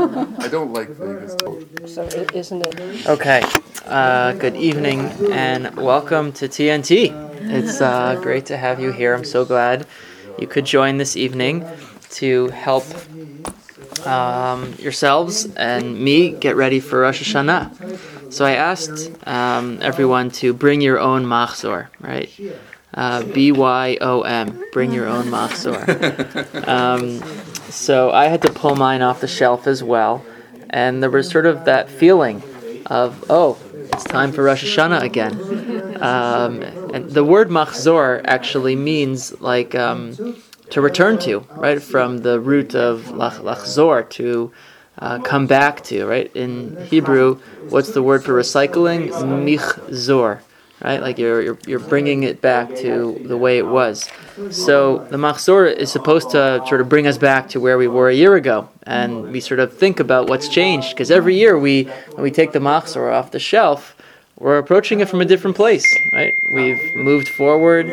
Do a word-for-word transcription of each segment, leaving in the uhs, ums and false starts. I don't like being this told. So it, isn't it? Okay. Uh, good evening and welcome to T N T. It's uh, great to have you here. I'm so glad you could join this evening to help um, yourselves and me get ready for Rosh Hashanah. So I asked um, everyone to bring your own machzor, right? Uh, B Y O M, bring your own machzor. Um, so I had to pull mine off the shelf as well. And there was sort of that feeling of, oh, it's time for Rosh Hashanah again. Um, and the word machzor actually means like um, to return to, right? From the root of lachzor, to uh, come back to, right? In Hebrew, what's the word for recycling? Michzor. Right, like you're, you're you're bringing it back to the way it was. So the machzor is supposed to sort of bring us back to where we were a year ago, and we sort of think about what's changed. Because every year we when we take the machzor off the shelf, we're approaching it from a different place. Right, we've moved forward.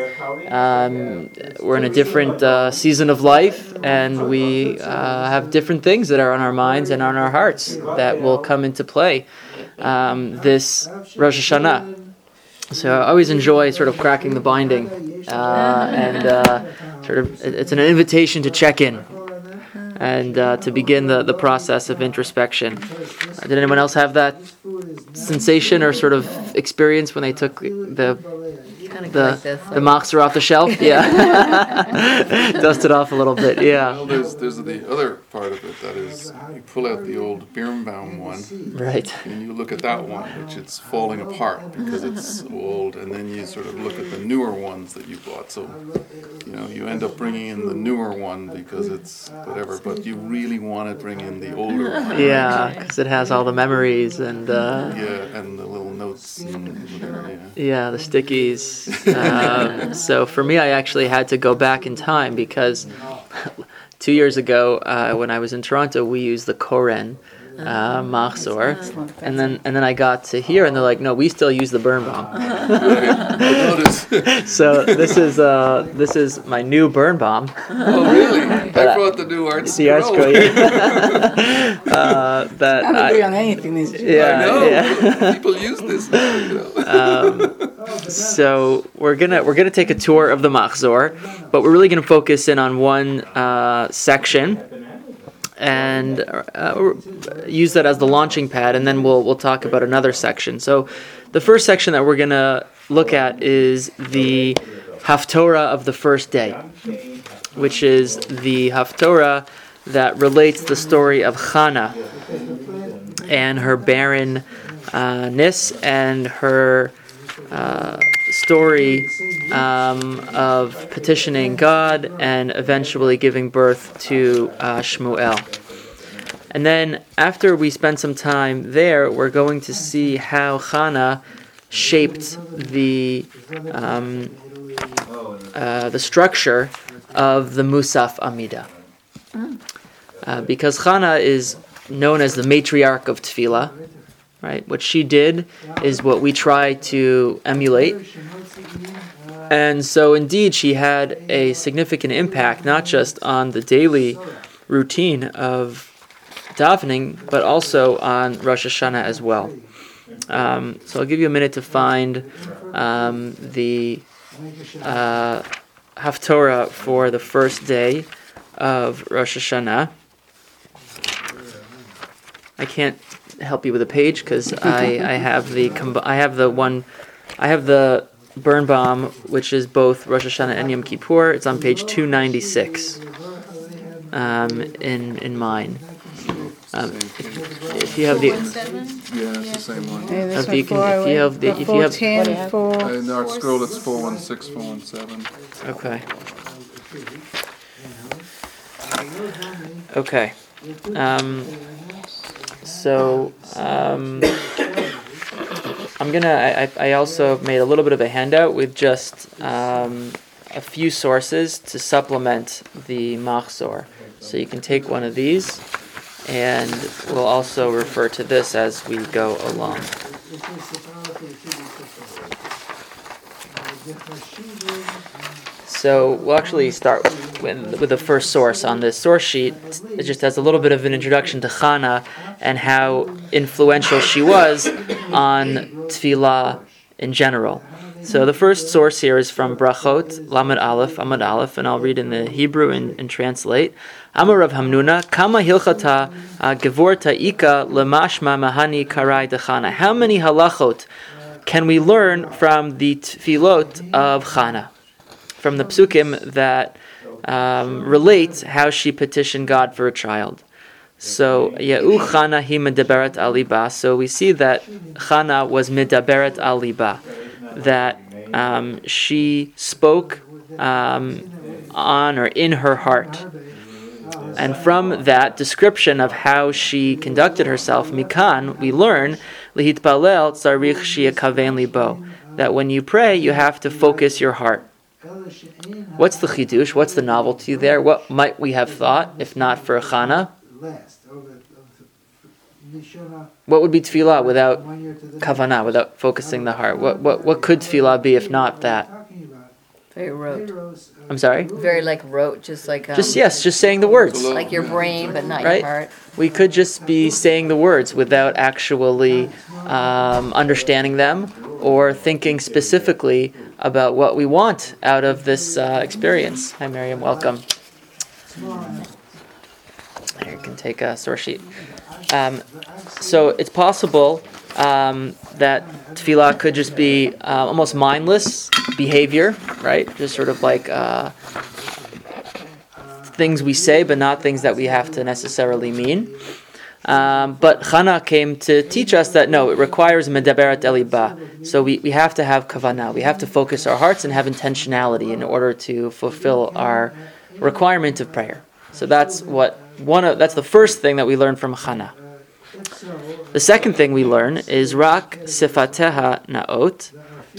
Um, we're in a different uh, season of life, and we uh, have different things that are on our minds and on our hearts that will come into play um, this Rosh Hashanah. So I always enjoy sort of cracking the binding, uh, and uh, sort of it's an invitation to check in and uh, to begin the, the process of introspection. Uh, did anyone else have that sensation or sort of experience when they took the the like this, the machzor off the shelf? Yeah, dust it off a little bit. Yeah. Well, there's there's the other part of it that is you pull out the old Birnbaum one, right? And you look at that one, which it's falling apart because it's old, and then you sort of look at the newer ones that you bought. So you know you end up bringing in the newer one because it's whatever, but you really want to bring in the older one. Yeah, because it has all the memories and uh, yeah, and the little notes and whatever. Yeah, yeah the stickies. um, so for me, I actually had to go back in time because two years ago, uh, when I was in Toronto, we used the Koren uh, machzor, and then and then I got to here, and they're like, no, we still use the Birnbaum. So this is uh, this is my new Birnbaum. Oh really? I brought the new Artscroll. uh, that I don't agree on anything these days. Yeah, I know. Yeah. People use this now, you know. um, So we're gonna we're gonna take a tour of the machzor, but we're really gonna focus in on one uh, section and uh, use that as the launching pad, and then we'll we'll talk about another section. So the first section that we're gonna look at is the Haftorah of the first day, which is the Haftorah that relates the story of Chana and her barrenness and her Uh, story um, of petitioning God and eventually giving birth to uh, Shmuel. And then after we spend some time there, we're going to see how Chana shaped the um, uh, the structure of the Musaf Amidah. Uh, because Chana is known as the matriarch of Tefillah. Right? What she did is what we try to emulate. And so indeed she had a significant impact, not just on the daily routine of davening, but also on Rosh Hashanah as well. Um, so I'll give you a minute to find um, the uh, Haftorah for the first day of Rosh Hashanah. I can't help you with a page because I, I have the comb- I have the one I have the Birnbaum, which is both Rosh Hashanah and Yom Kippur. It's on page two ninety-six um, in in mine. Um, if, if you have the yeah, it's the same one. Yeah, if you can, if you have the if you have in our scroll, it's four one six four one seven. Okay. Okay. Um, So um, I'm gonna. I, I also made a little bit of a handout with just um, a few sources to supplement the machzor. So you can take one of these, and we'll also refer to this as we go along. So we'll actually start with, with the first source on this source sheet. It just has a little bit of an introduction to Chana and how influential she was on Tefillah in general. So the first source here is from Brachot, Lamed Aleph, Amad Aleph, and I'll read in the Hebrew and, and translate. Amar Rav Hamnuna, Kama Hilchata Gevorta Ika Lemashma Mahani Karai Dechana. How many halachot can we learn from the tefillot of Chana, from the psukim that um, relate how she petitioned God for a child? So, Yehu Chana hi medaberat aliba. So we see that Chana was medaberat aliba, that um, she spoke um, on or in her heart. And from that description of how she conducted herself, Mikan, we learn lehitpalel tzarich sheyekaven libo, that when you pray, you have to focus your heart. What's the chidush? What's the novelty there? What might we have thought if not for Chana? What would be tefillah without kavanah, without focusing the heart? What what what could tefillah be if not that? Very rote. I'm sorry? Very like rote, just like... Um, just, yes, just saying the words. Like your brain, but not right? your heart. We could just be saying the words without actually um, understanding them or thinking specifically about what we want out of this uh, experience. Hi, Miriam, welcome. Here, you can take a source sheet. Um, so it's possible um, that tefillah could just be uh, almost mindless behavior, right? Just sort of like uh, things we say, but not things that we have to necessarily mean. Um, but Chana came to teach us that no, it requires medaberat elibah. So we, we have to have kavanah. We have to focus our hearts and have intentionality in order to fulfill our requirement of prayer. So that's what One of, that's the first thing that we learn from Chana. The second thing we learn is Rak Sifateha Naot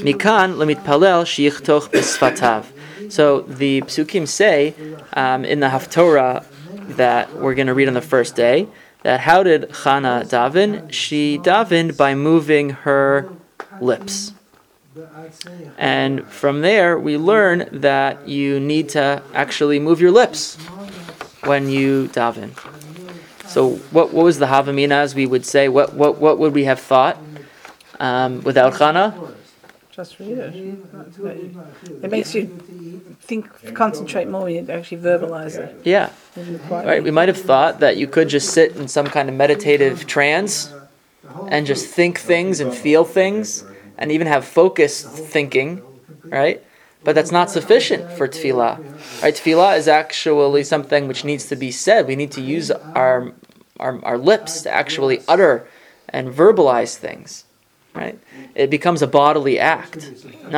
Mikan Lemitpalel Shichtoch Besfatav. So the Psukim say um, in the Haftorah that we're going to read on the first day that how did Chana daven? She davened by moving her lips. And from there we learn that you need to actually move your lips when you daven. So what what was the Havamina, as we would say? What what what would we have thought um, without Chana? Just read it. It makes you think, concentrate more, you actually verbalize it. Yeah. Right. We might have thought that you could just sit in some kind of meditative trance and just think things and feel things and even have focused thinking, right? But that's not sufficient for tefillah. Right? Tefillah is actually something which needs to be said. We need to use our, our our lips to actually utter and verbalize things. Right? It becomes a bodily act,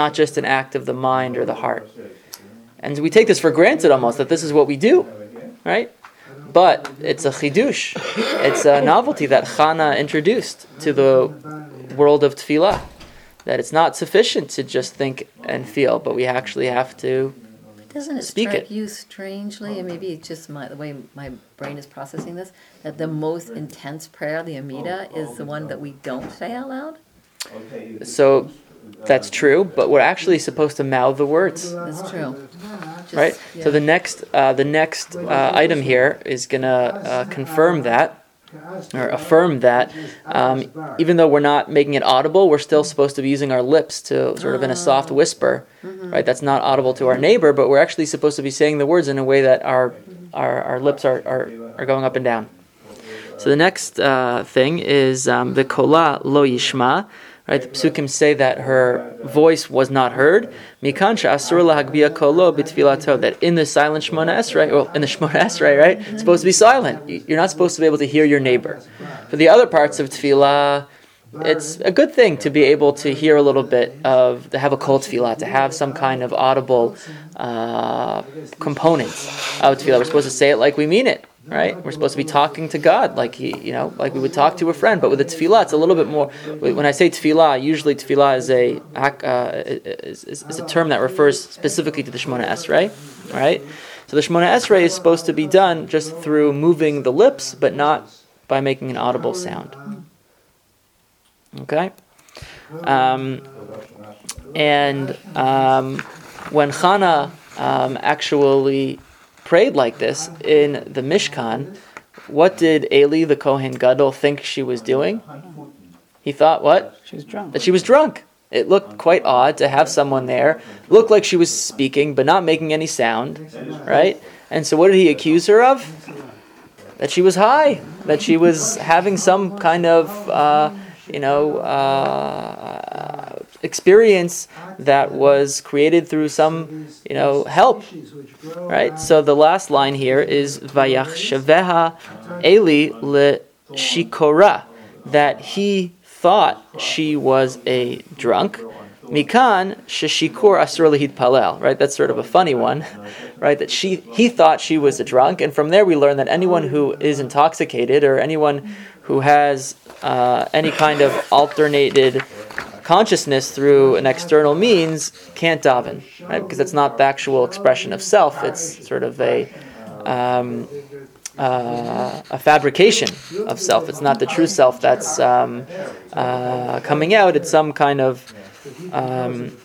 not just an act of the mind or the heart. And we take this for granted almost, that this is what we do. Right? But it's a chidush. It's a novelty that Chana introduced to the world of tefillah. That it's not sufficient to just think and feel, but we actually have to speak it. Doesn't it strike you strangely, and maybe it's just my, the way my brain is processing this, that the most intense prayer, the Amidah, is the one that we don't say out loud? So that's true, but we're actually supposed to mouth the words. That's true. Just, right? Yeah. So the next, uh, the next uh, item here is going to uh, confirm that. Or affirm that, um, even though we're not making it audible, we're still supposed to be using our lips to sort of in a soft whisper, mm-hmm. right? That's not audible to our neighbor, but we're actually supposed to be saying the words in a way that our our, our lips are, are, are going up and down. So the next uh, thing is um, the kola lo yishma, right? The psukim say that her voice was not heard. Mikansha asur lahagbia kolo bitfilato, that in the silent Shemona Esrei, well, in the Shemona Esrei, right? It's supposed to be silent. You're not supposed to be able to hear your neighbor. For the other parts of tefillah, it's a good thing to be able to hear a little bit of, to have a kol tefillah, to have some kind of audible uh, component of tefillah. We're supposed to say it like we mean it. Right, we're supposed to be talking to God like he, you know, like we would talk to a friend. But with the tefillah, it's a little bit more. When I say tefillah, usually tefillah is a uh, is, is, is a term that refers specifically to the Shemona Esrei, right? So the Shemona Esrei is supposed to be done just through moving the lips, but not by making an audible sound. Okay, um, and um, when Chana um, actually prayed like this in the Mishkan, what did Eli the Kohen Gadol think she was doing? He thought what? She was drunk. That she was drunk. It looked quite odd to have someone there, looked like she was speaking, but not making any sound, right? And so what did he accuse her of? That she was high, that she was having some kind of, uh, you know, uh, experience that was created through some, you know, help, right? So the last line here is, Vayachshaveha Eli leShikorah, that he thought she was a drunk. Mikan sheshikur asur lehid palel. Right, that's sort of a funny one, right? That she he thought she was a drunk, and from there we learn that anyone who is intoxicated or anyone who has uh, any kind of alternated consciousness through an external means can't daven, right? Because that's not the actual expression of self. It's sort of a um, Uh, a fabrication of self. It's not the true self that's um, uh, coming out. It's some kind of um,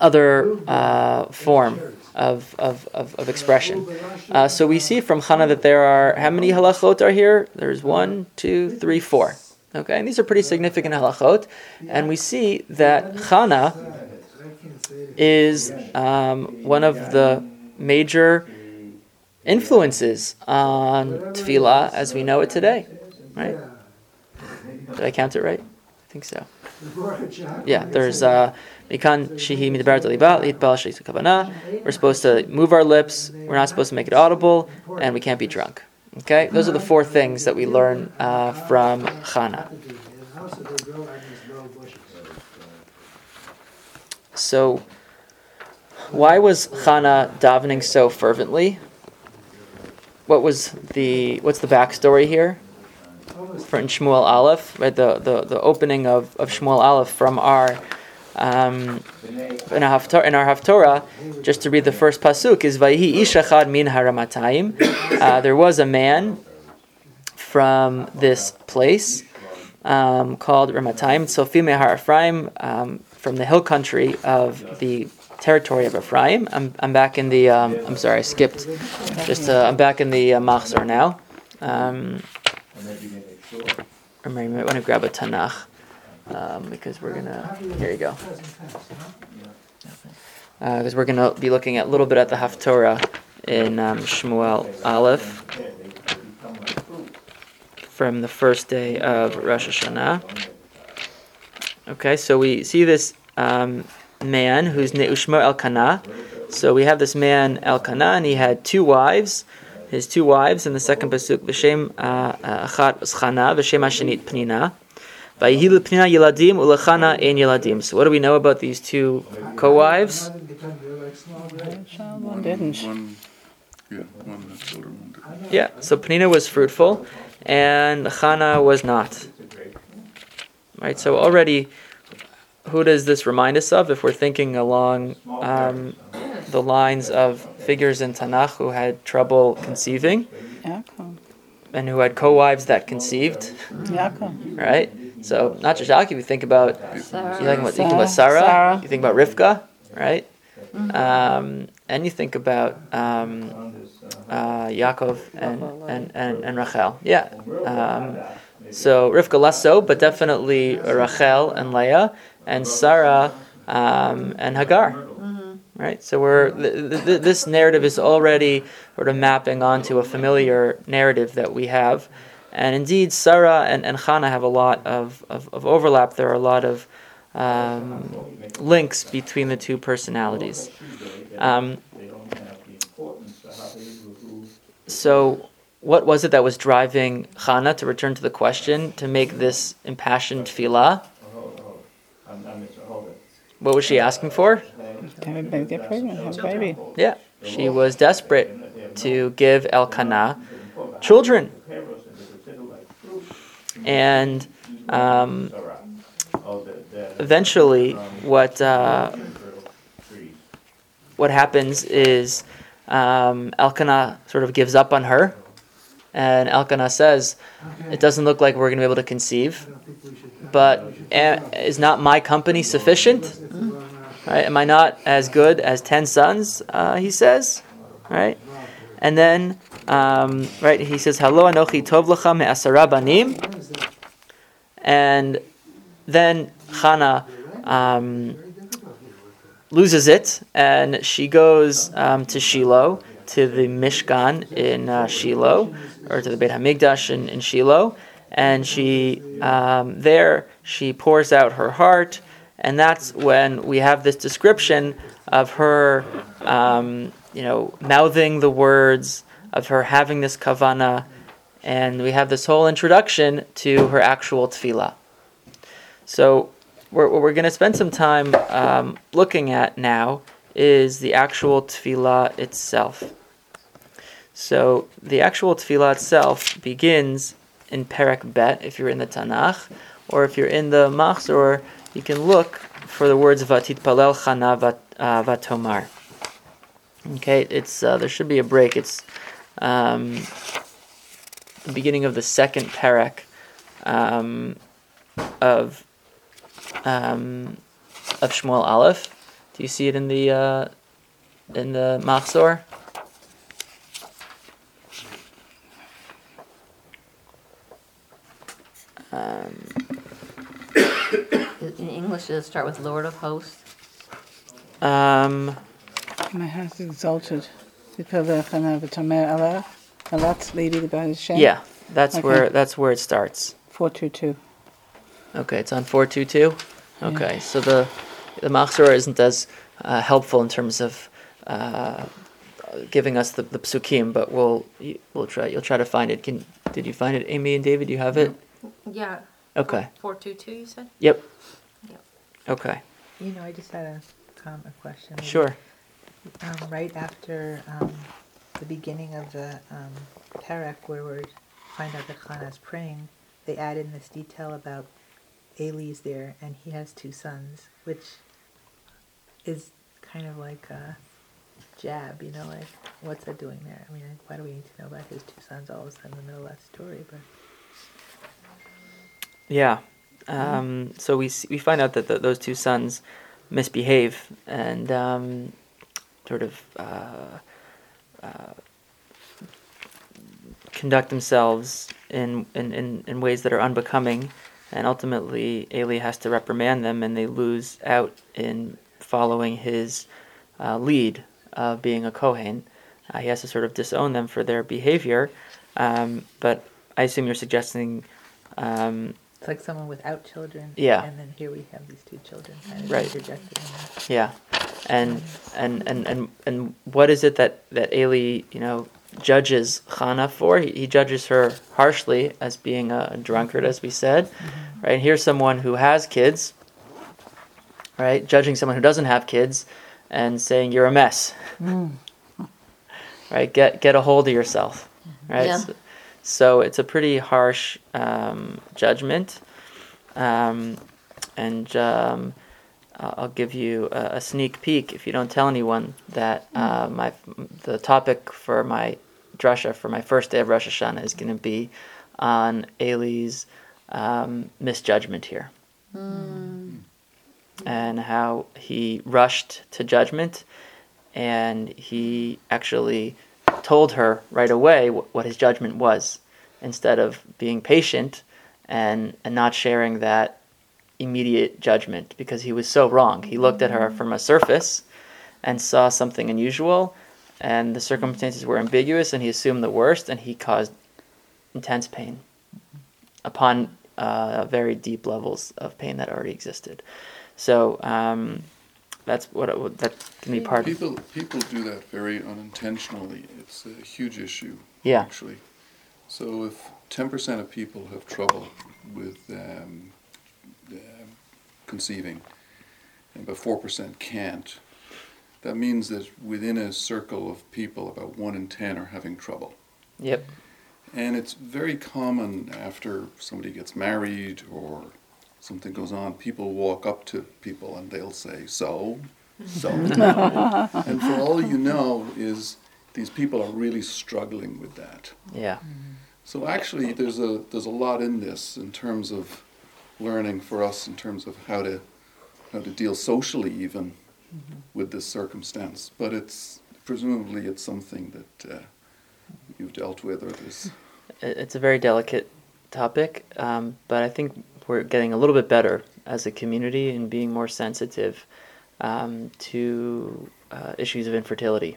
other uh, form of of, of, of expression. Uh, so we see from Chana that there are, how many halachot are here? There's one, two, three, four. Okay, and these are pretty significant halachot. And we see that Chana is um, one of the major influences on tefillah as we know it today, right? Did I count it right? I think so. Yeah, there's uh, we're supposed to move our lips, we're not supposed to make it audible, and we can't be drunk. Okay, those are the four things that we learn uh, from Chana. So, why was Chana davening so fervently? What was the what's the backstory here? From Shmuel Aleph, right? The the, the opening of, of Shmuel Aleph from our um, in our Haftorah, in our Haftorah, just to read the first pasuk is Vayhi ish echad min haramatayim. Uh, there was a man from this place um, called Ramatayim, Tzofim Mehar Ephraim, um, from the hill country of the territory of Ephraim. I'm I'm back in the um, I'm sorry I skipped. Just uh, I'm back in the uh, machzor now. Um, I might want to grab a Tanakh um, because we're gonna. Here you go. Because uh, we're gonna be looking at a little bit at the Haftorah in um, Shmuel Aleph from the first day of Rosh Hashanah. Okay, so we see this. Um, man who's Neushmo Elkanah. So we have this man Elkanah, and he had two wives. His two wives in the second pasuk, V'shem Achat Chana, V'shem Hashanit Pnina. V'yihilu Pnina Yeladim Ulechana Ein Yeladim. So what do we know about these two co-wives? Yeah. So Pnina was fruitful, and Chana was not. Right. So already, who does this remind us of? If we're thinking along um, the lines of figures in Tanakh who had trouble conceiving, Yaakov, and who had co-wives that conceived, Yaakov. Right? So not just Yaakov. You think about Sarah. You think about, Sarah. You think about Sarah, Sarah. You think about Rivka, right? Mm-hmm. Um, and you think about um, uh, Yaakov and, and, and, and Rachel. Yeah. Um, so Rivka less so, but definitely Rachel and Leah. And Sarah um, and Hagar, mm-hmm. right? So we're th- th- this narrative is already sort of mapping onto a familiar narrative that we have, and indeed Sarah and, and Chana have a lot of, of, of overlap. There are a lot of um, links between the two personalities. Um, so what was it that was driving Chana, to return to the question, to make this impassioned tefillah? What was she asking for? Get pregnant, have a baby. Yeah, she was desperate to give Elkanah children. And um, eventually, what uh, what happens is um, Elkanah sort of gives up on her, and Elkanah says, "It doesn't look like we're going to be able to conceive. But is not my company sufficient?" Right? Am I not as good as ten sons? Uh, he says, right? And then, um, right? He says, "Halo anochi tov lecha me'asara banim." And then Chana um, loses it, and she goes um, to Shiloh, to the Mishkan in uh, Shiloh, or to the Beit HaMikdash in, in Shiloh, and she um, there she pours out her heart, and that's when we have this description of her, um, you know, mouthing the words, of her having this kavanah, and we have this whole introduction to her actual tefillah. So we're, what we're going to spend some time um, looking at now is the actual tefillah itself. So the actual tefillah itself begins in Perek Bet, if you're in the Tanakh, or if you're in the machzor, you can look for the words Vatitpalel Chana Vatomar. Okay, it's uh, there should be a break. It's um, the beginning of the second Perek um, of um, of Shmuel Aleph. Do you see it in the uh, in the machzor? Um, in English, does it start with Lord of Hosts? Um, My heart is exalted. Yeah, that's okay. where that's where it starts. Four two two. Okay, it's on four two two. Okay, yeah. So the. The machzor isn't as uh, helpful in terms of uh, giving us the, the psukim, but we'll we'll try. You'll try to find it. Can did you find it, Amy and David? Do you have it? Yeah. Okay. Four two two. You said. Yep. Yep. Okay. You know, I just had a comment, a question. Sure. Um, right after um, the beginning of the um, Perek, where we find out that Chana is praying, they add in this detail about Eli's there, and he has two sons, which is kind of like a jab, you know, like, what's that doing there? I mean, like, why do we need to know about his two sons all of a sudden in the middle of that story? But yeah, um, mm-hmm. so we see, we find out that the, those two sons misbehave and um, sort of uh, uh, conduct themselves in, in, in, in ways that are unbecoming. And ultimately, Eli has to reprimand them, and they lose out in following his uh, lead of being a Kohen. Uh, he has to sort of disown them for their behavior. Um, but I assume you're suggesting... Um, it's like someone without children. Yeah. And then here we have these two children kind of right. interjected in that. Yeah. And, and, and, and, and what is it that, that Eli, you know... judges Chana for? He, he judges her harshly as being a, a drunkard, as we said. Mm-hmm. Right? And here's someone who has kids, right? Judging someone who doesn't have kids and saying, you're a mess. Mm. Right? Get get a hold of yourself. Right? Yeah. So, so it's a pretty harsh um, judgment. Um, and um, I'll give you a, a sneak peek, if you don't tell anyone, that uh, my the topic for my drasha for my first day of Rosh Hashanah is going to be on Eli's um, misjudgment here, mm. and how he rushed to judgment, and he actually told her right away w- what his judgment was, instead of being patient and and not sharing that immediate judgment, because he was so wrong. He looked at her from a surface and saw something unusual, and the circumstances were ambiguous, and he assumed the worst, and he caused intense pain upon uh, very deep levels of pain that already existed. So um, that's what that can be part of. People, people do that very unintentionally. It's a huge issue, yeah. actually. So if ten percent of people have trouble with um, conceiving, and about four percent can't, that means that within a circle of people, about one in ten are having trouble. Yep. And it's very common after somebody gets married or something goes on, people walk up to people and they'll say, so, so, no. And for all you know is these people are really struggling with that. Yeah. So actually there's a there's a lot in this in terms of learning for us in terms of how to how to deal socially even mm-hmm. with this circumstance. But it's presumably it's something that uh, you've dealt with, or this. It's a very delicate topic, um, but I think we're getting a little bit better as a community in being more sensitive um, to uh, issues of infertility.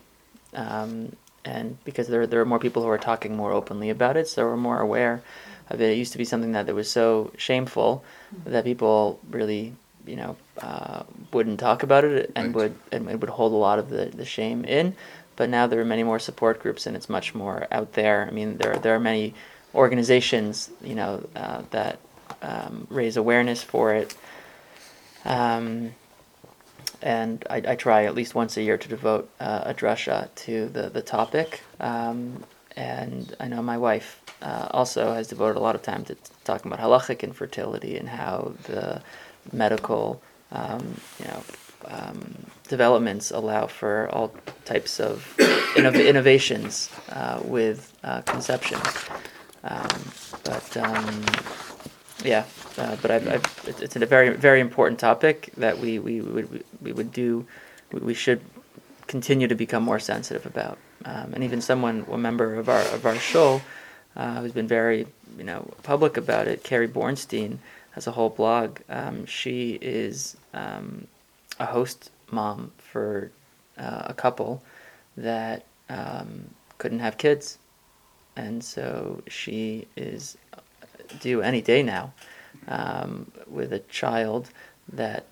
Um, and because there there are more people who are talking more openly about it, so we're more aware of it. It used to be something that, that was so shameful that people really, you know, uh, wouldn't talk about it and right. would and it would hold a lot of the, the shame in. But now there are many more support groups, and it's much more out there. I mean, there there are many organizations, you know, uh, that um, raise awareness for it. Um, and I, I try at least once a year to devote uh, a drasha to the, the topic. Um, and I know my wife uh, also has devoted a lot of time to t- talking about halachic infertility and how the medical, um, you know, um, developments allow for all types of inno- innovations uh, with uh, conception. Um, but... Um, Yeah, uh, but I've, I've, it's a very, very important topic that we, we would we would do, we should continue to become more sensitive about. Um, and even someone, a member of our of our shul, uh, who's been very, you know, public about it, Carrie Bornstein has a whole blog. Um, she is um, a host mom for uh, a couple that um, couldn't have kids, and so she is. Due any day now um, with a child that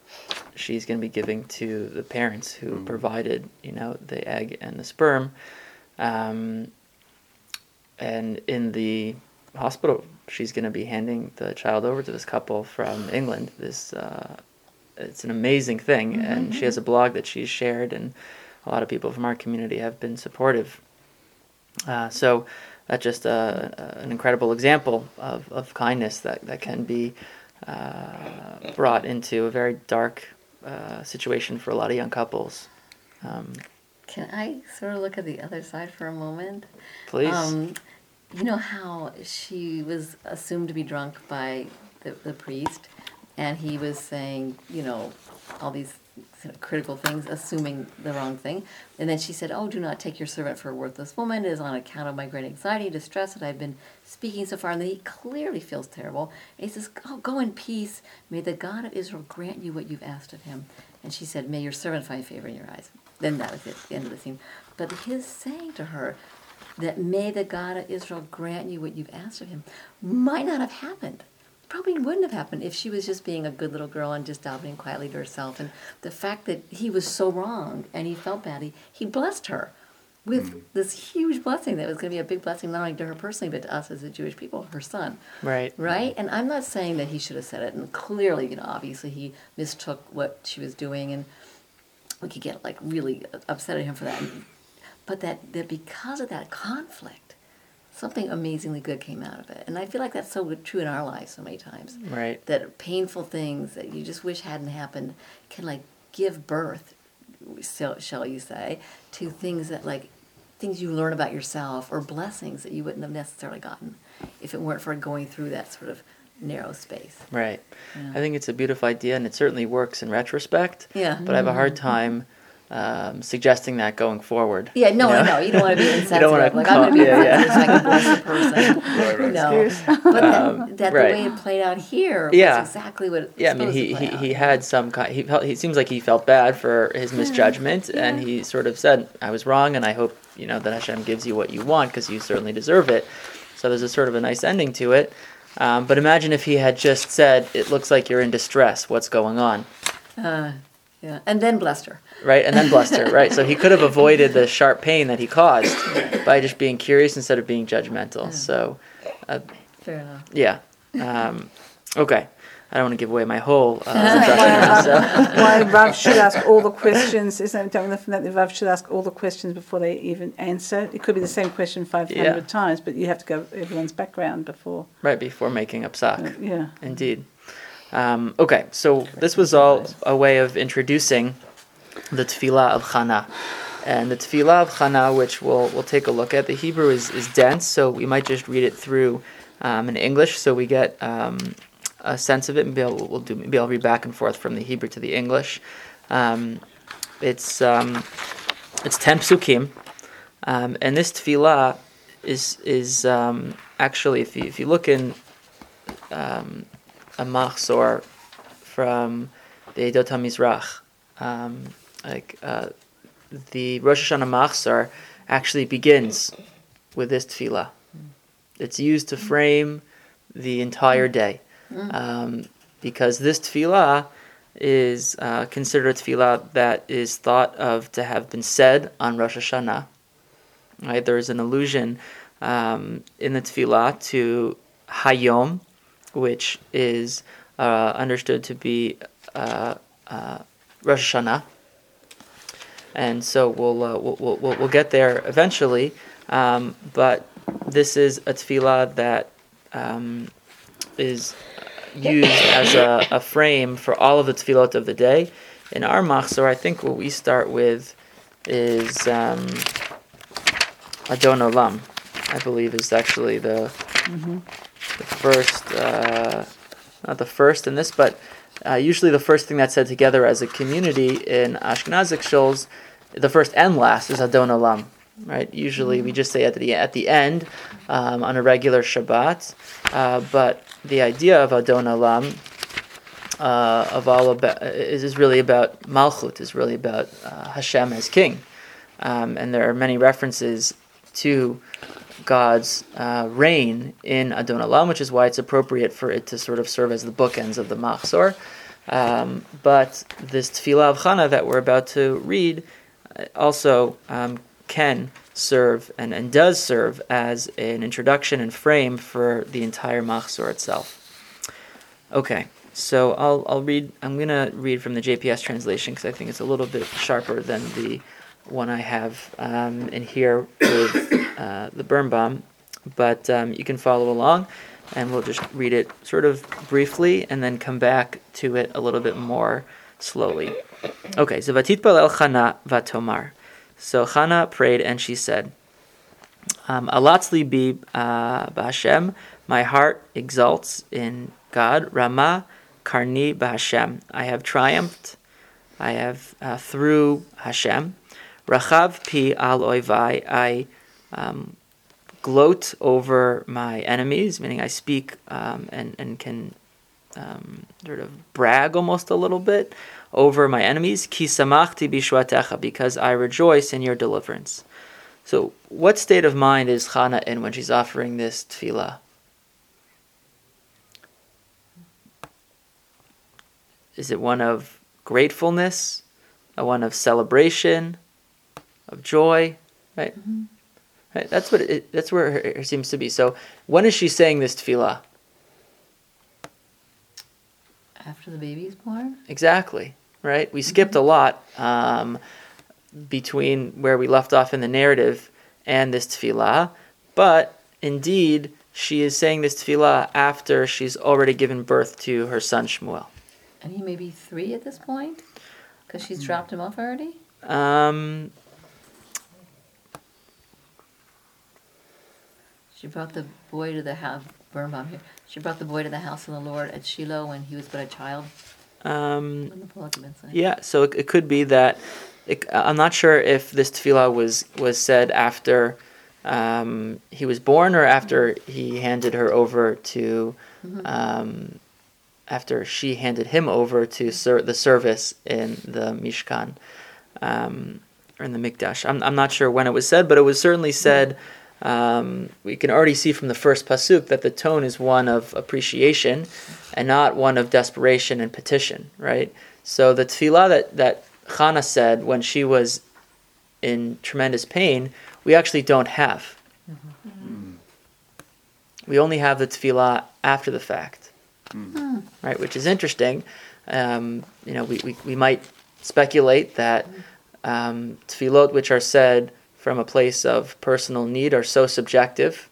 she's going to be giving to the parents who mm-hmm. provided, you know, the egg and the sperm. Um, and in the hospital, she's going to be handing the child over to this couple from England. This uh, it's an amazing thing. Mm-hmm. And she has a blog that she's shared, and a lot of people from our community have been supportive. Uh, so... That's just uh, an incredible example of, of kindness that, that can be uh, brought into a very dark uh, situation for a lot of young couples. Um, can I sort of look at the other side for a moment? Please. Um, you know how she was assumed to be drunk by the, the priest, and he was saying, you know, all these critical things, assuming the wrong thing. And then she said, oh, do not take your servant for a worthless woman. It is on account of my great anxiety, distress that I've been speaking so far. And then he clearly feels terrible. And he says, oh, go in peace. May the God of Israel grant you what you've asked of him. And she said, may your servant find favor in your eyes. Then that was it, the end of the scene. But his saying to her that may the God of Israel grant you what you've asked of him might not have happened. Probably wouldn't have happened if she was just being a good little girl and just davening quietly to herself. And the fact that he was so wrong and he felt bad, he, he blessed her with mm. this huge blessing that was going to be a big blessing not only to her personally but to us as a Jewish people, her son. Right. Right? And I'm not saying that he should have said it. And clearly, you know, obviously he mistook what she was doing, and we could get, like, really upset at him for that. But that, that because of that conflict, something amazingly good came out of it. And I feel like that's so true in our lives so many times. Right. That painful things that you just wish hadn't happened can, like, give birth, shall you say, to things that, like, things you learn about yourself or blessings that you wouldn't have necessarily gotten if it weren't for going through that sort of narrow space. Right. Yeah. I think it's a beautiful idea, and it certainly works in retrospect. Yeah. But I have a hard time... Um, suggesting that going forward. Yeah, no, you know? no, you don't want to be insensitive. You don't want to like, call, I'm going to be insensitive so I can bless the person. Right, right. No. But um, that, that right. the way it played out here yeah. was exactly what it was. Yeah, I mean, he, he, he had some kind, he, felt, he seems like he felt bad for his misjudgment, yeah. and he sort of said, I was wrong, and I hope, you know, that Hashem gives you what you want, because you certainly deserve it. So there's a sort of a nice ending to it. Um, but imagine if he had just said, it looks like you're in distress, what's going on? Uh, yeah, and then blessed her. Right, and then blessed her, right. So he could have avoided the sharp pain that he caused by just being curious instead of being judgmental. Yeah. So, uh, fair enough. Yeah. Um, okay. I don't want to give away my whole... Uh, so. Why Rav should ask all the questions. Isn't that Rav should ask all the questions before they even answer? It could be the same question five hundred yeah. times, but you have to go everyone's background before... Right, before making a psak. Yeah. Indeed. Um, okay, so this was all a way of introducing... the Tefillah of Chana. And the Tefillah of Chana, which we'll we'll take a look at, the Hebrew is, is dense, so we might just read it through um, in English, so we get um, a sense of it. Maybe I'll, we'll do, maybe I'll read back and forth from the Hebrew to the English. Um, It's um, it's ten psukim, um, and this tefillah is is um, actually, if you if you look in um, a machzor from the Eidot HaMizrach, um, like uh, the Rosh Hashanah machzor actually begins with this tefillah. It's used to frame the entire day, um, because this tefillah is uh, considered a tefillah that is thought of to have been said on Rosh Hashanah. Right? There is an allusion um, in the tefillah to Hayom, which is uh, understood to be uh, uh, Rosh Hashanah, and so we'll uh, we'll, we'll we'll get there eventually. Um, but this is a tefillah that um, is used as a, a frame for all of the tefillot of the day. In our machzor, I think what we start with is um, Adon Olam, I believe, is actually the mm-hmm. the first, uh, not the first in this, but uh, usually the first thing that's said together as a community in Ashkenazic shuls, the first and last is Adon Olam. Right. Usually we just say at the at the end um, on a regular Shabbat, uh, but the idea of Adon Olam uh, of all about is, is really about Malchut, is really about uh, Hashem as King, um, and there are many references to God's uh, reign in Adon Olam, which is why it's appropriate for it to sort of serve as the bookends of the Machzor. Um, but this Tefillah of Chana that we're about to read also Um, can serve and, and does serve as an introduction and frame for the entire Machzor itself. Okay, so I'll I'll read, I'm going to read from the J P S translation because I think it's a little bit sharper than the one I have um, in here with uh, the Birnbaum, but um, you can follow along and we'll just read it sort of briefly and then come back to it a little bit more slowly. Okay, so Vatitpalel Chana Vatomar. So Chana prayed and she said, "Alatz libi b'Hashem, my heart exalts in God. Rama karni b'Hashem, I have triumphed. I have uh, through Hashem. Rachav pi al oivai, I um, gloat over my enemies, meaning I speak um, and and can um, sort of brag almost a little bit." Over my enemies, ki samachti b'shuatecha, because I rejoice in your deliverance. So, what state of mind is Chana in when she's offering this tefillah? Is it one of gratefulness, a one of celebration, of joy? Right, mm-hmm. Right. That's what. It, that's where it seems to be. So, when is she saying this tefillah? After the baby is born. Exactly. Right? We skipped a lot um, between where we left off in the narrative and this tefillah, but indeed she is saying this tefillah after she's already given birth to her son Shmuel. And he may be three at this point, because she's dropped him off already. Um. She brought the boy to the house. Birnbaum here. She brought the boy to the house of the Lord at Shiloh when he was but a child. Um, yeah, so it, it could be that. It, I'm not sure if this tefillah was, was said after um, he was born or after he handed her over to, mm-hmm. um, after she handed him over to ser- the service in the Mishkan, um, or in the Mikdash. I'm, I'm not sure when it was said, but it was certainly said. Mm-hmm. Um, we can already see from the first pasuk that the tone is one of appreciation and not one of desperation and petition, right? So the tefillah that, that Chana said when she was in tremendous pain, we actually don't have. Mm-hmm. Mm-hmm. We only have the tefillah after the fact, mm-hmm. right? Which is interesting. Um, you know, we, we, we might speculate that um, tefillot which are said from a place of personal need are so subjective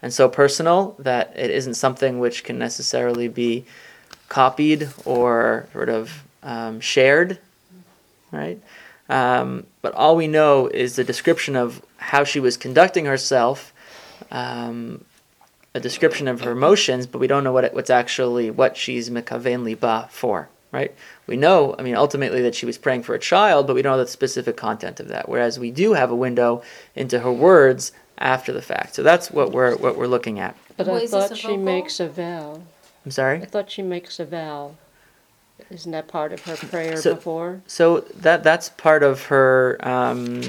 and so personal that it isn't something which can necessarily be copied or sort of um, shared, right? Um, but all we know is the description of how she was conducting herself, um, a description of her emotions, but we don't know what it, what's actually what she's mekaven liba for. right? We know, I mean, ultimately that she was praying for a child, but we don't know the specific content of that, whereas we do have a window into her words after the fact. So that's what we're what we're looking at. But I thought she makes a vow. I'm sorry? I thought she makes a vow. Isn't that part of her prayer so, before? So that that's part of her, um,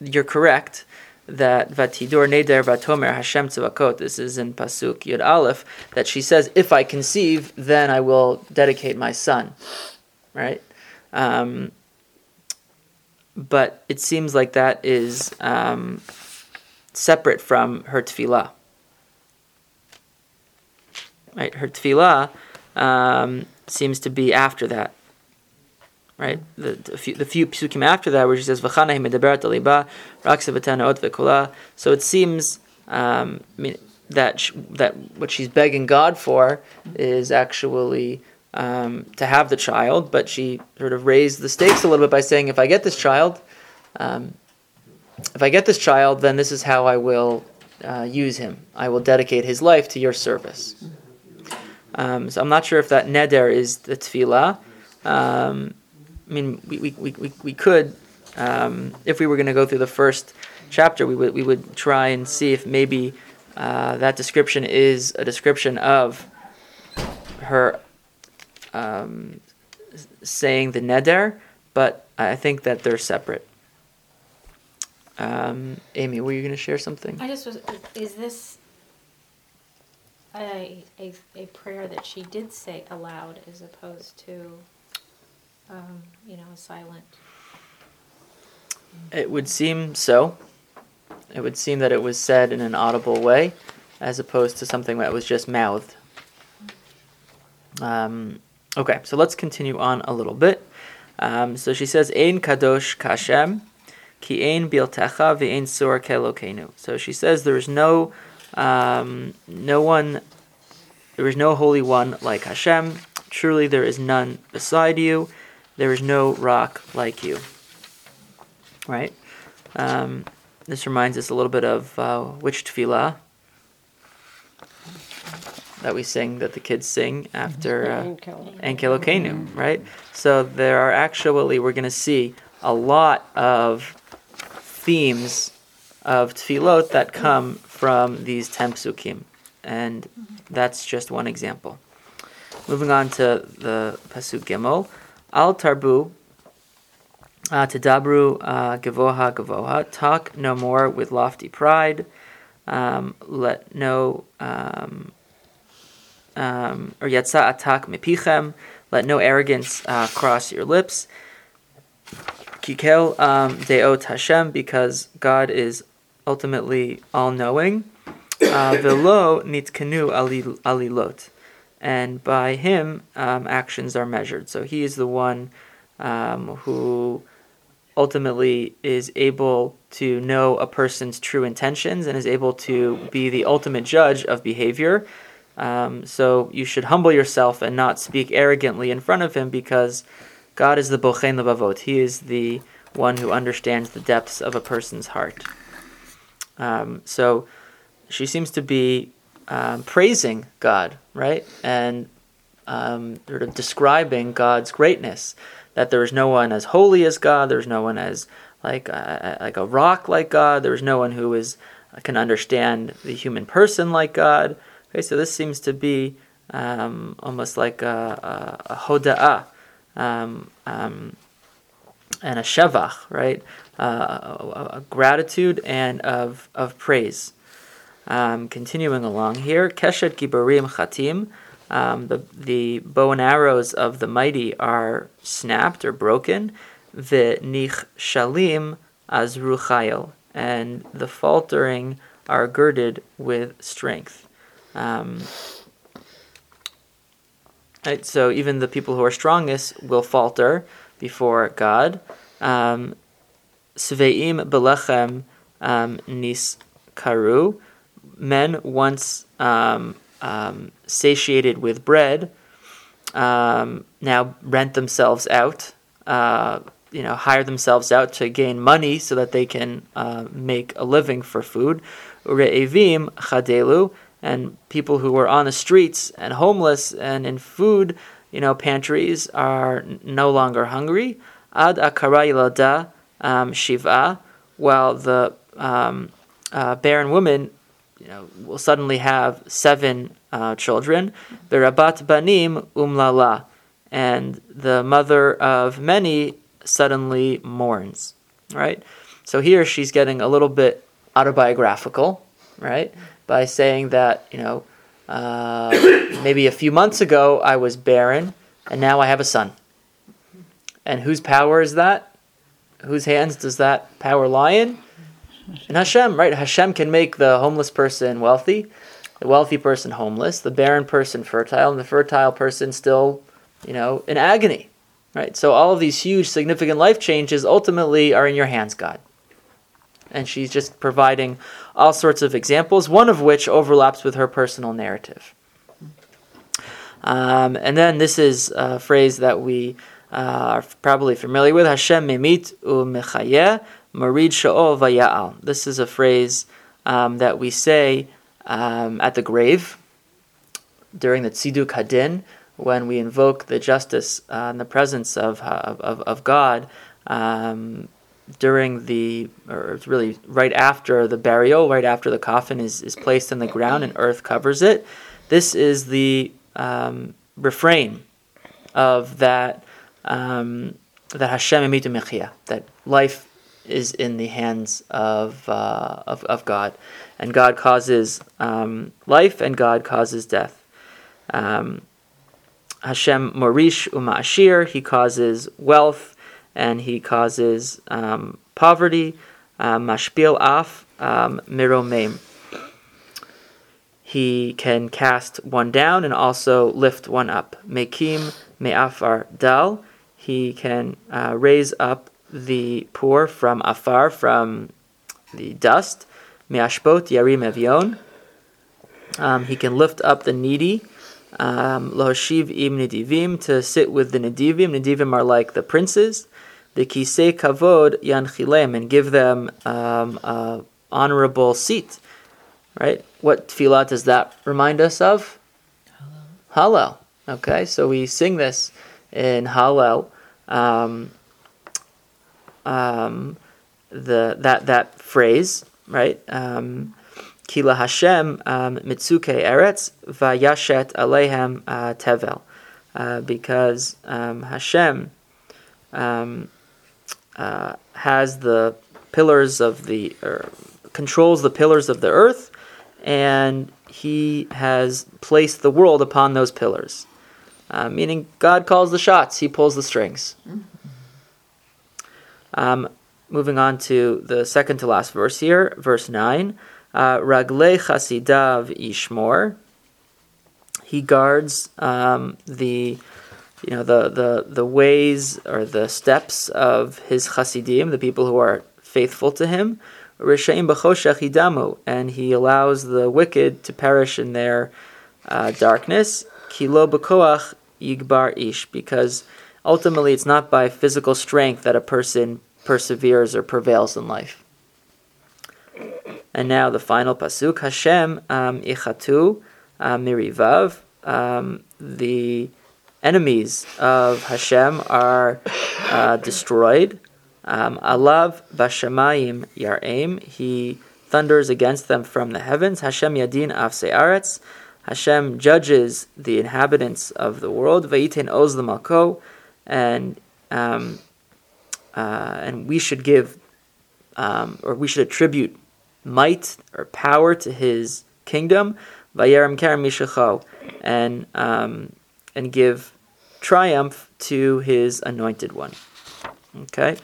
you're correct, that Vatidur Neder Vatomer Hashem Tzavakot, this is in Pasuk Yud Aleph, that she says, if I conceive, then I will dedicate my son, right? Um, but it seems like that is um, separate from her tefillah. Right, her tefillah um, seems to be after that, right? The, the few the few psukim after that, where she says "V'chana himedaberet aliba, raksa v'tanaot v'kola." So it seems um, I mean, that sh- that what she's begging God for is actually um, to have the child, but she sort of raised the stakes a little bit by saying, "If I get this child, um, if I get this child, then this is how I will uh, use him. I will dedicate his life to your service." Um, so I'm not sure if that neder is the tefillah. Um, I mean, we we we we could, um, if we were going to go through the first chapter, we would we would try and see if maybe uh, that description is a description of her um, saying the neder. But I think that they're separate. Um, Amy, were you going to share something? I just was. Is this A, a a prayer that she did say aloud, as opposed to, um, you know, silent? It would seem so. It would seem that it was said in an audible way, as opposed to something that was just mouthed. Um, okay, so let's continue on a little bit. Um, so she says, "Ein kadosh kashem, ki ein biltecha ve'ein sur kelokenu." So she says there is no Um, no one, there is no holy one like Hashem. Truly, there is none beside you. There is no rock like you. Right? Um, this reminds us a little bit of uh, which tefillah that we sing, that the kids sing after uh, Enkel Okenu, right? So there are actually, we're going to see a lot of themes of tefillot that come from these ten psukim, and that's just one example. Moving on to the pasuk Gimel, al tarbu uh, tadabru uh, gavoha gavoha. Talk no more with lofty pride. Um, let no um, um, or yatsa atak mipichem. Let no arrogance uh, cross your lips. Kikel deot Hashem, because God is ultimately all-knowing, velo nitkanu alilot, and by him um, actions are measured. So he is the one um, who ultimately is able to know a person's true intentions and is able to be the ultimate judge of behavior. Um, so you should humble yourself and not speak arrogantly in front of him, because God is the bochein lebavot. He is the one who understands the depths of a person's heart. Um, so she seems to be um, praising God, right? And um, sort of describing God's greatness, that there is no one as holy as God, there is no one as like a, like a rock like God, there is no one who is can understand the human person like God. Okay, so this seems to be um, almost like a, a, a hoda'ah um, um, and a shevach, right? Uh, a, a gratitude and of of praise. Um, continuing along here, Keshet Gibarim Chatim, um, the the bow and arrows of the mighty are snapped or broken. V'nich Shalim Azru Chayil, and the faltering are girded with strength. Um, right, so even the people who are strongest will falter before God. Um, Sveim belechem niskaru. Men once um, um, satiated with bread, um, now rent themselves out. Uh, you know, hire themselves out to gain money so that they can uh, make a living for food. Re'evim chadelu, and people who were on the streets and homeless and in food you know, pantries are no longer hungry. Ad akara yilada um, shiva, while the um, uh, barren woman, you know, will suddenly have seven uh, children. V'rabat banim umlala, and the mother of many suddenly mourns. Right. So here she's getting a little bit autobiographical, right, by saying that, you know, uh, maybe a few months ago I was barren, and now I have a son. And whose power is that? Whose hands does that power lie in? In Hashem, right? Hashem can make the homeless person wealthy, the wealthy person homeless, the barren person fertile, and the fertile person still, you know, in agony, right? So all of these huge, significant life changes ultimately are in your hands, God. And she's just providing all sorts of examples, one of which overlaps with her personal narrative. Um, and then this is a phrase that we uh, are probably familiar with. Hashem mimit u'mechayeh marid sha'ol vaya'al. This is a phrase um, that we say um, at the grave during the tziduk hadin, when we invoke the justice uh, in the presence of, of, of God, um during the, or it's really right after the burial, right after the coffin is, is placed in the ground and earth covers it. This is the um, refrain of that, um, that Hashem emitu mechia, that life is in the hands of, uh, of, of God. And God causes um, life and God causes death. Um, Hashem morish uma'ashir, he causes wealth, and he causes um, poverty, mashpil af miromeim. He can cast one down and also lift one up. Mekim me'afar dal. He can uh, raise up the poor from afar, from the dust. Me'ashpot yarim evyon. Um, he can lift up the needy. Lohashiv im nedivim, to sit with the nedivim. Nedivim are like the princes. The kisei kavod yanchilem, and give them um, an honorable seat. Right? What tefillah does that remind us of? Hallel. Okay, so we sing this in Hallel. Um, um, the that that phrase, right? Um, Ki la Hashem mitzuke eretz vayashet aleihem tevel, because um, Hashem um, uh, has the pillars of the, or controls the pillars of the earth, and He has placed the world upon those pillars. Uh, meaning, God calls the shots; He pulls the strings. Um, moving on to the second to last verse here, verse nine. Raglei chasidav yishmor. He guards um, the, you know, the, the the ways or the steps of his chasidim, the people who are faithful to him. Rishaim b'choshech hidamu, and he allows the wicked to perish in their uh, darkness. Ki lo b'koach yigbar ish, because ultimately it's not by physical strength that a person perseveres or prevails in life. And now the final pasuk, Hashem um, ichatu uh, mirivav. Um, the enemies of Hashem are uh, destroyed. Alav bashamayim yareim. He thunders against them from the heavens. Hashem yadin af se'aretz. Hashem judges the inhabitants of the world. Vayiten oz l'malko. And um, uh, and we should give, um, or we should attribute might or power to his kingdom, and um, and give triumph to his anointed one. Okay,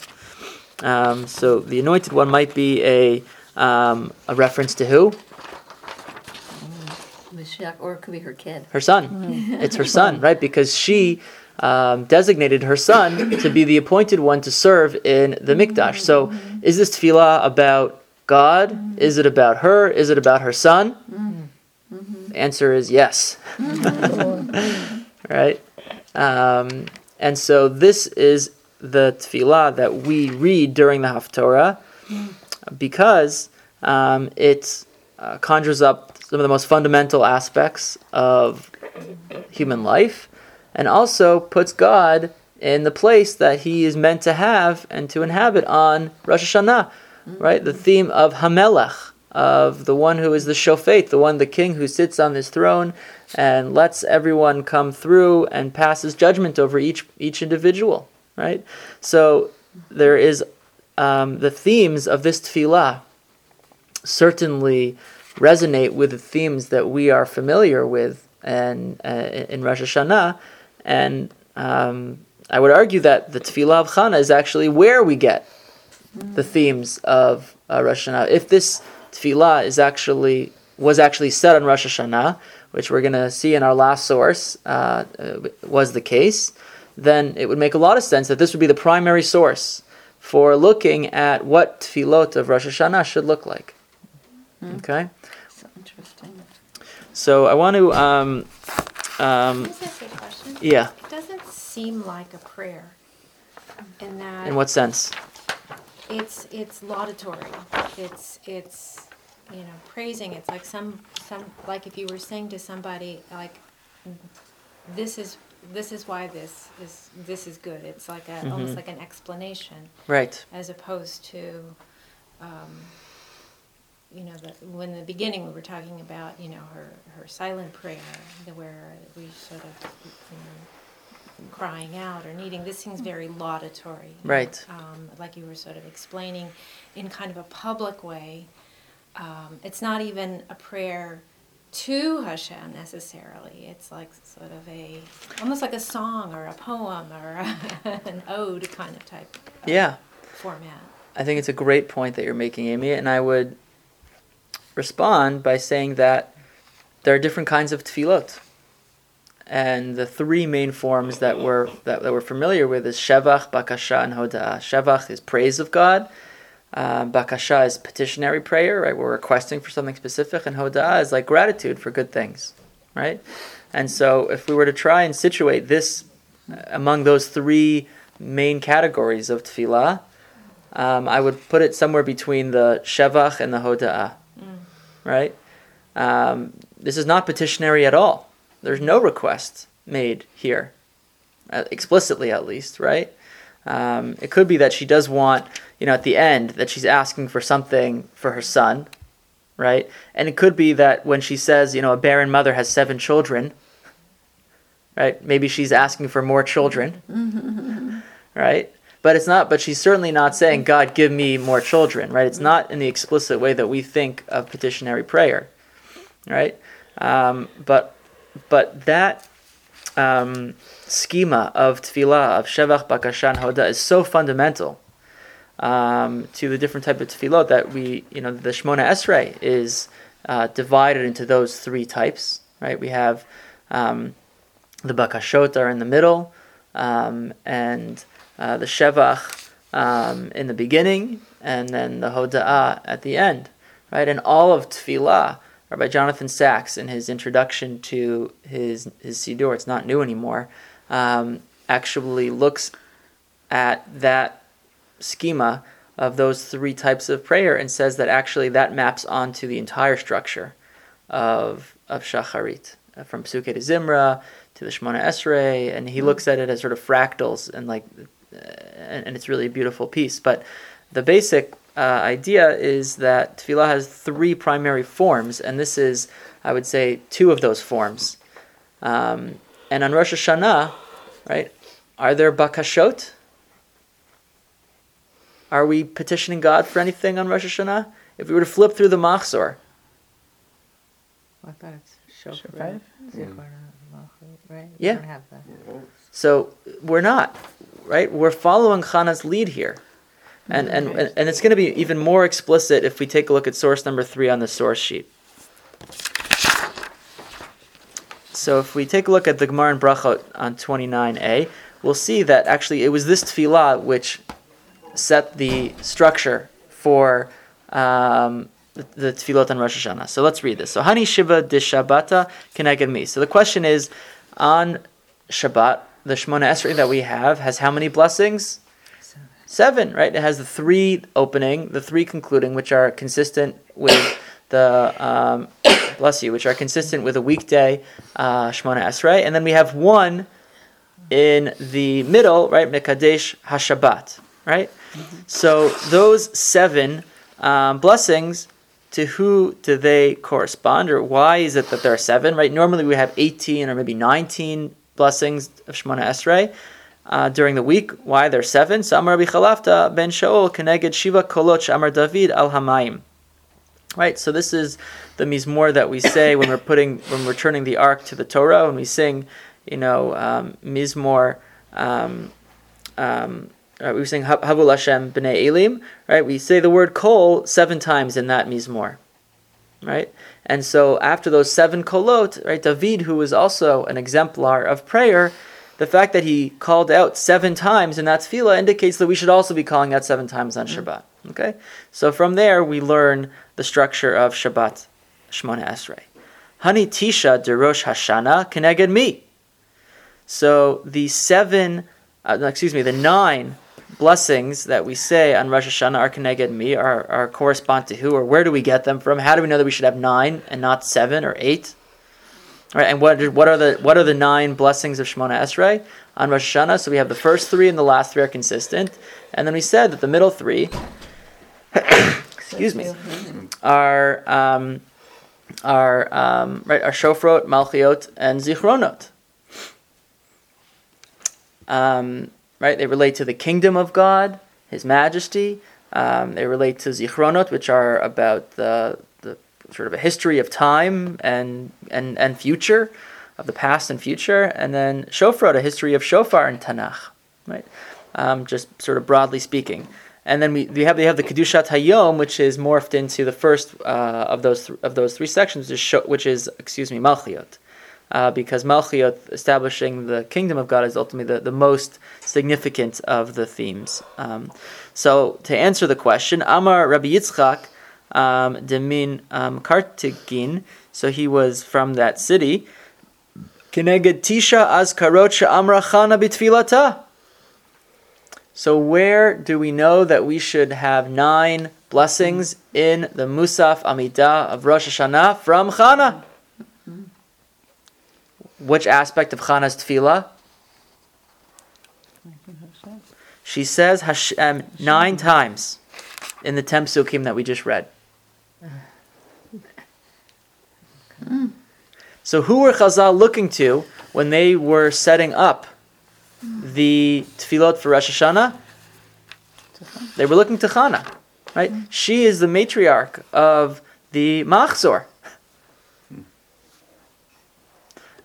um, so the anointed one might be a um, a reference to who? Or it could be her kid, her son. Mm-hmm. It's her son, right? Because she um, designated her son to be the appointed one to serve in the Mikdash. So, is this tefillah about God? Mm-hmm. Is it about her? Is it about her son? Mm-hmm. Mm-hmm. The answer is yes. Mm-hmm. Right? Um, and so this is the tefillah that we read during the Haftorah, because um, it uh, conjures up some of the most fundamental aspects of human life, and also puts God in the place that he is meant to have and to inhabit on Rosh Hashanah, right? The theme of Hamelach, of the one who is the Shofet, the one, the king who sits on his throne and lets everyone come through and passes judgment over each each individual, right? So there is um, the themes of this tefillah certainly resonate with the themes that we are familiar with and uh, in Rosh Hashanah, and um, I would argue that the tefillah of Chana is actually where we get the themes of uh, Rosh Hashanah. If this tefillah is actually was actually said on Rosh Hashanah, which we're going to see in our last source uh, was the case, then it would make a lot of sense that this would be the primary source for looking at what tefillot of Rosh Hashanah should look like. Mm-hmm. Okay? So interesting. So I want to... Um, um, Can I ask you a question? Yeah. It doesn't seem like a prayer. In that... In what sense? It's it's laudatory. It's it's you know praising. It's like some some like if you were saying to somebody like this is this is why this is this is good. It's like a mm-hmm. almost like an explanation, right? As opposed to um, you know the, when in the beginning we were talking about you know her her silent prayer where we sort of you know. crying out or needing. This seems very laudatory, right? Um, like you were sort of explaining, in kind of a public way. Um, it's not even a prayer to Hashem necessarily. It's like sort of a, almost like a song or a poem or a, an ode kind of type. Of yeah. Format. I think it's a great point that you're making, Amy, and I would respond by saying that there are different kinds of tefillot. And the three main forms that we're that, that we're familiar with is Shevach, Bakasha, and Hoda'ah. Shevach is praise of God. Um, bakasha is petitionary prayer, right? We're requesting for something specific, and Hoda'ah is like gratitude for good things, right? And so, if we were to try and situate this among those three main categories of tefillah, um, I would put it somewhere between the Shevach and the Hoda'ah, mm. right? Um, this is not petitionary at all. There's no request made here, uh, explicitly at least, right? Um, it could be that she does want, you know, at the end, that she's asking for something for her son, right? And it could be that when she says, you know, a barren mother has seven children, right? Maybe she's asking for more children, right? But it's not. But she's certainly not saying, God, give me more children, right? It's not in the explicit way that we think of petitionary prayer, right? Um, but... But that um, schema of tefillah, of Shevach, Bakasha, and Hoda is so fundamental um, to the different type of tefillah that we, you know, the Shemona Esrei is uh, divided into those three types, right? We have um, the Bakashot are in the middle, um, and uh, the Shevach um, in the beginning, and then the Hoda'ah at the end, right? And all of tefillah, Rabbi Jonathan Sachs, in his introduction to his his Siddur, it's not new anymore, um, actually looks at that schema of those three types of prayer and says that actually that maps onto the entire structure of of Shacharit, from Psukei to Zimra to the Shemona Esrei, and he looks at it as sort of fractals, and like, and, and it's really a beautiful piece. But the basic Uh, idea is that tefillah has three primary forms, and this is, I would say, two of those forms. Um, and on Rosh Hashanah, right, are there bakashot? Are we petitioning God for anything on Rosh Hashanah? If we were to flip through the machzor. Well, I thought it's Shofarot. Mm. Right? Yeah. We don't have that. So we're not, right? We're following Chana's lead here. And and and it's going to be even more explicit if we take a look at source number three on the source sheet. So if we take a look at the Gemara in Brachot on twenty-nine a, we'll see that actually it was this tefillah which set the structure for um, the, the tefillot on Rosh Hashanah. So let's read this. So Hani Shiva de Shabbata Keneged Mi. So the question is, on Shabbat, the Shemona Esrei that we have has how many blessings? Seven, right? It has the three opening, the three concluding, which are consistent with the um, bless you, which are consistent with a weekday uh, Shemona Esrei, and then we have one in the middle, right? Mekadesh HaShabbat, right? Mm-hmm. So those seven um, blessings, to who do they correspond, or why is it that there are seven, right? Normally we have eighteen or maybe nineteen blessings of Shemona Esrei uh, during the week. Why there are seven? So Amar Rabbi Chalafta ben Shaul keneged Shiva kolot Amar David al Hamayim. Right, so this is the Mizmor that we say when we're putting, when we're turning the ark to the Torah, when we sing, you know, um, Mizmor, um, um, right, we sing Havul Hashem B'nei Elim, right? We say the word kol seven times in that Mizmor, right? And so after those seven kolot, right, David, who was also an exemplar of prayer, the fact that he called out seven times in that tefillah indicates that we should also be calling out seven times on Shabbat. Okay, so from there we learn the structure of Shabbat, Shemona Esrei. Hani Tisha de Rosh Hashanah Keneged Mi. So the seven, uh, excuse me, the nine blessings that we say on Rosh Hashanah are Keneged Mi, are, are correspond to who, or where do we get them from? How do we know that we should have nine and not seven or eight? All right, and what what are the what are the nine blessings of Shemona Esrei on Rosh Hashanah? So we have the first three and the last three are consistent, and then we said that the middle three, excuse me, are um, are um, right are Shofarot, Malchiot, and Zichronot. Um, right, they relate to the kingdom of God, His Majesty. Um, they relate to Zichronot, which are about the sort of a history of time and and and future, of the past and future, and then Shofarot, a history of shofar and Tanakh, right? Um, just sort of broadly speaking. And then we, we have we have the Kedushat Hayom, which is morphed into the first uh, of those th- of those three sections, which is, Sh- which is excuse me Malchiot, uh, because Malchiot, establishing the kingdom of God, is ultimately the, the most significant of the themes. Um, so to answer the question, Amar Rabbi Yitzchak Um, Demin um, Kartigin, so he was from that city. Keneged Tisha Azkarot She'amra Chana B'Tfilata. So where do we know that we should have nine blessings in the Musaf Amidah of Rosh Hashanah from Chana? Which aspect of Chana's Tefillah? She says Hashem nine times in the Tem Psukim that we just read. Mm. So who were Chazal looking to when they were setting up the tefillot for Rosh Hashanah? They were looking to Chana, right? Mm. She is the matriarch of the machzor. Mm.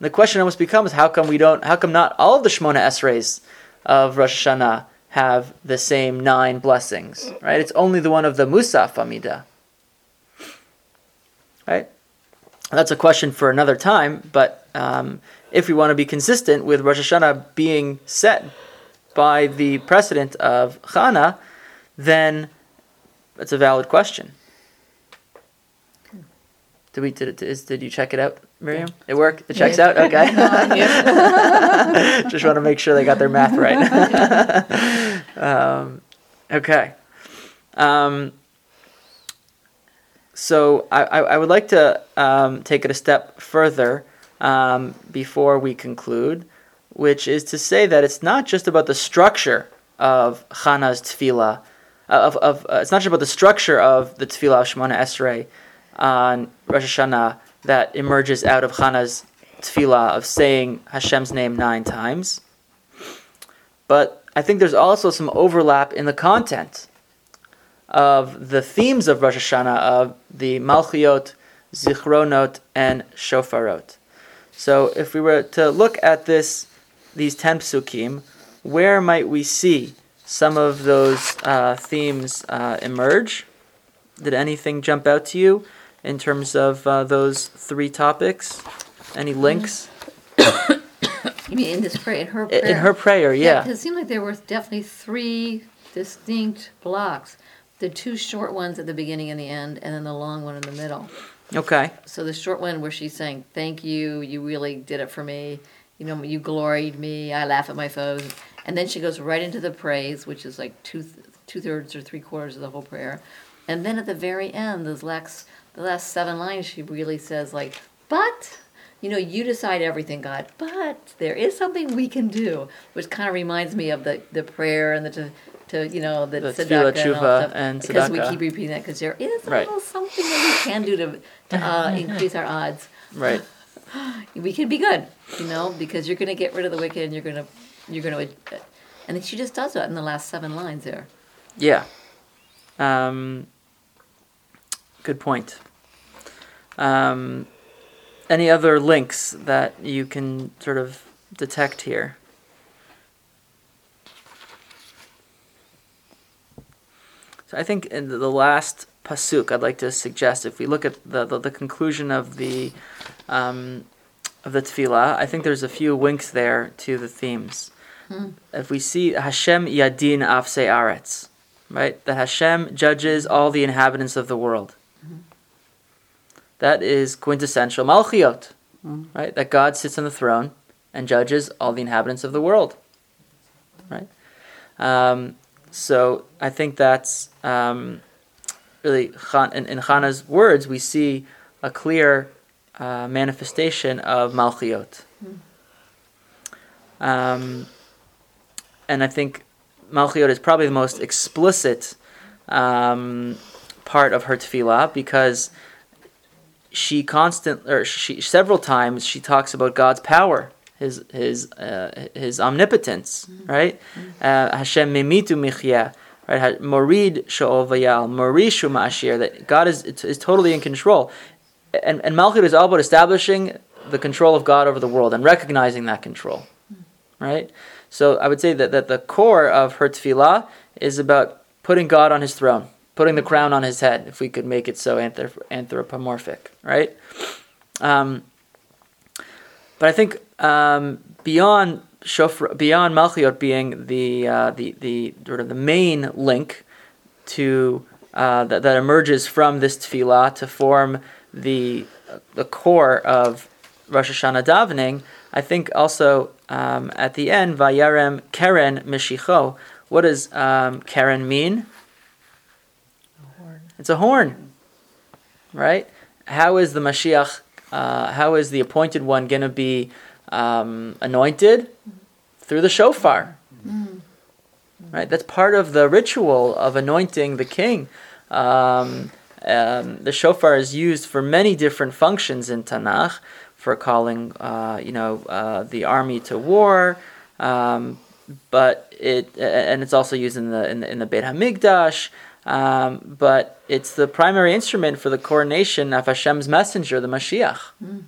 The question almost becomes: How come we don't? How come not all of the Shemona Esreis of Rosh Hashanah have the same nine blessings? Right? It's only the one of the Musaf Amidah. Right? That's a question for another time, but um, if we want to be consistent with Rosh Hashanah being set by the precedent of Chana, then that's a valid question. Did we did it? Is, did you check it out, Miriam? Yeah. It worked. It checks yeah. out. Okay. Just want to make sure they got their math right. um, okay. Um, so I, I, I would like to um, take it a step further um, before we conclude, which is to say that it's not just about the structure of Chana's tefillah. Of of uh, it's not just about the structure of the tefillah of Shemona Esrei on Rosh Hashanah that emerges out of Chana's tefillah of saying Hashem's name nine times. But I think there's also some overlap in the content of the themes of Rosh Hashanah, of the Malchiot, Zichronot, and Shofarot. So if we were to look at this, these ten psukim, where might we see some of those uh, themes uh, emerge? Did anything jump out to you in terms of uh, those three topics? Any links? You mean in this prayer, in her prayer? In her prayer, yeah. Yeah, 'cause it seemed like there were definitely three distinct blocks. The two short ones at the beginning and the end, and then the long one in the middle. Okay. So the short one where she's saying, thank you, you really did it for me, you know, you gloried me, I laugh at my foes. And then she goes right into the praise, which is like two th- two-thirds or three-quarters of the whole prayer. And then at the very end, those last, the last seven lines, she really says, like, but... you know, you decide everything, God, but there is something we can do, which kind of reminds me of the, the prayer and the, to, to you know, the, the tzedakah and all that stuff. And because we keep repeating that, because there is a right. little something that we can do to, to uh, increase our odds. Right. We can be good, you know, because you're going to get rid of the wicked, and you're going to, you're going to, and then she just does that in the last seven lines there. Yeah. Um, good point. Um, any other links that you can sort of detect here? So I think in the last pasuk, I'd like to suggest if we look at the the, the conclusion of the um, of the tefillah, I think there's a few winks there to the themes. Hmm. If we see Hashem yadin afsei aretz, right? That Hashem judges all the inhabitants of the world. That is quintessential Malchiot, mm. right? That God sits on the throne and judges all the inhabitants of the world, right? Um, so I think that's um, really, in, in Chana's words, we see a clear uh, manifestation of Malchiot. Mm. Um, and I think Malchiot is probably the most explicit um, part of her tefillah, because She constant, or she several times she talks about God's power, His His uh, His omnipotence, right? Hashem mimitu michya, right? Morid she'ovayal, morishu ma'ashir. That God is is totally in control, and and Malchut is all about establishing the control of God over the world and recognizing that control, right? So I would say that that the core of her tefillah is about putting God on His throne, putting the crown on His head, if we could make it so anthropomorphic, right? Um, but I think um, beyond Shofra, beyond Malchiot being the uh, the the sort of the main link to uh, that, that emerges from this tefillah to form the the core of Rosh Hashanah davening, I think also um, at the end, Vayarem Keren Mishicho. What does um, Keren mean? It's a horn, right? How is the Mashiach, uh, how is the appointed one going to be um, anointed? Through the shofar, mm. right? That's part of the ritual of anointing the king. Um, um, the shofar is used for many different functions in Tanakh, for calling, uh, you know, uh, the army to war, um, but it, and it's also used in the in the, in the Beit HaMikdash. Um, but it's the primary instrument for the coronation of Hashem's messenger, the Mashiach. Mm.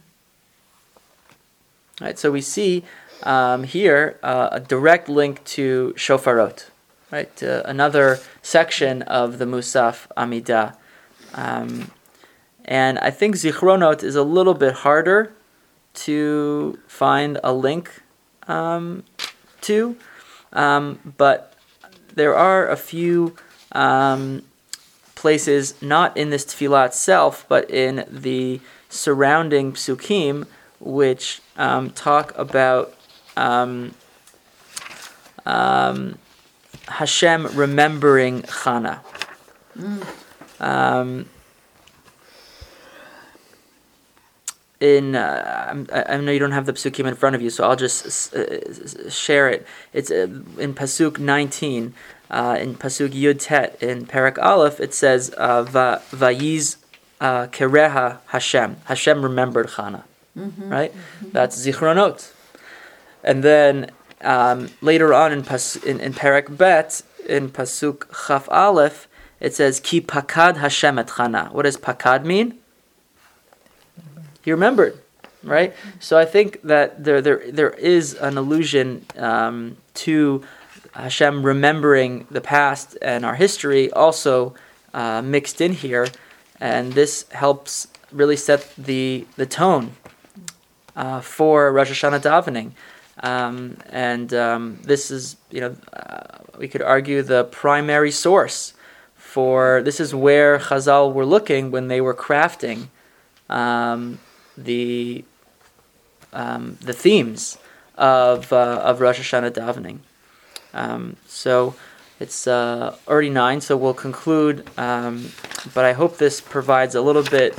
Right, so we see um, here uh, a direct link to Shofarot, right? To another section of the Musaf Amidah. Um, and I think Zichronot is a little bit harder to find a link um, to, um, but there are a few Um, places, not in this tefillah itself, but in the surrounding psukim, which um, talk about um, um, Hashem remembering Chana. Mm. Um, in uh, I, I know you don't have the psukim in front of you, so I'll just uh, share it. It's uh, in Pasuk nineteen. Uh, in Pasuk Yud Tet, in Perek Aleph, it says, uh, Va, Vayiz uh, Kereha Hashem. Hashem remembered Chana, mm-hmm. right? Mm-hmm. That's Zichronot. And then um, later on in, Pas- in, in Perek Bet, in Pasuk Chaf Aleph, it says, Ki pakad Hashem et Chana. What does pakad mean? He remembered, right? So I think that there there there is an allusion um, to Hashem remembering the past and our history also uh, mixed in here, and this helps really set the the tone uh, for Rosh Hashanah davening. Um, and um, this is, you know, uh, we could argue the primary source for this is where Chazal were looking when they were crafting um, the um, the themes of uh, of Rosh Hashanah davening. Um, so it's uh, already nine, so we'll conclude. Um, but I hope this provides a little bit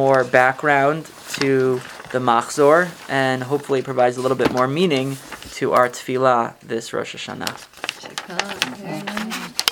more background to the machzor, and hopefully it provides a little bit more meaning to our tefillah this Rosh Hashanah.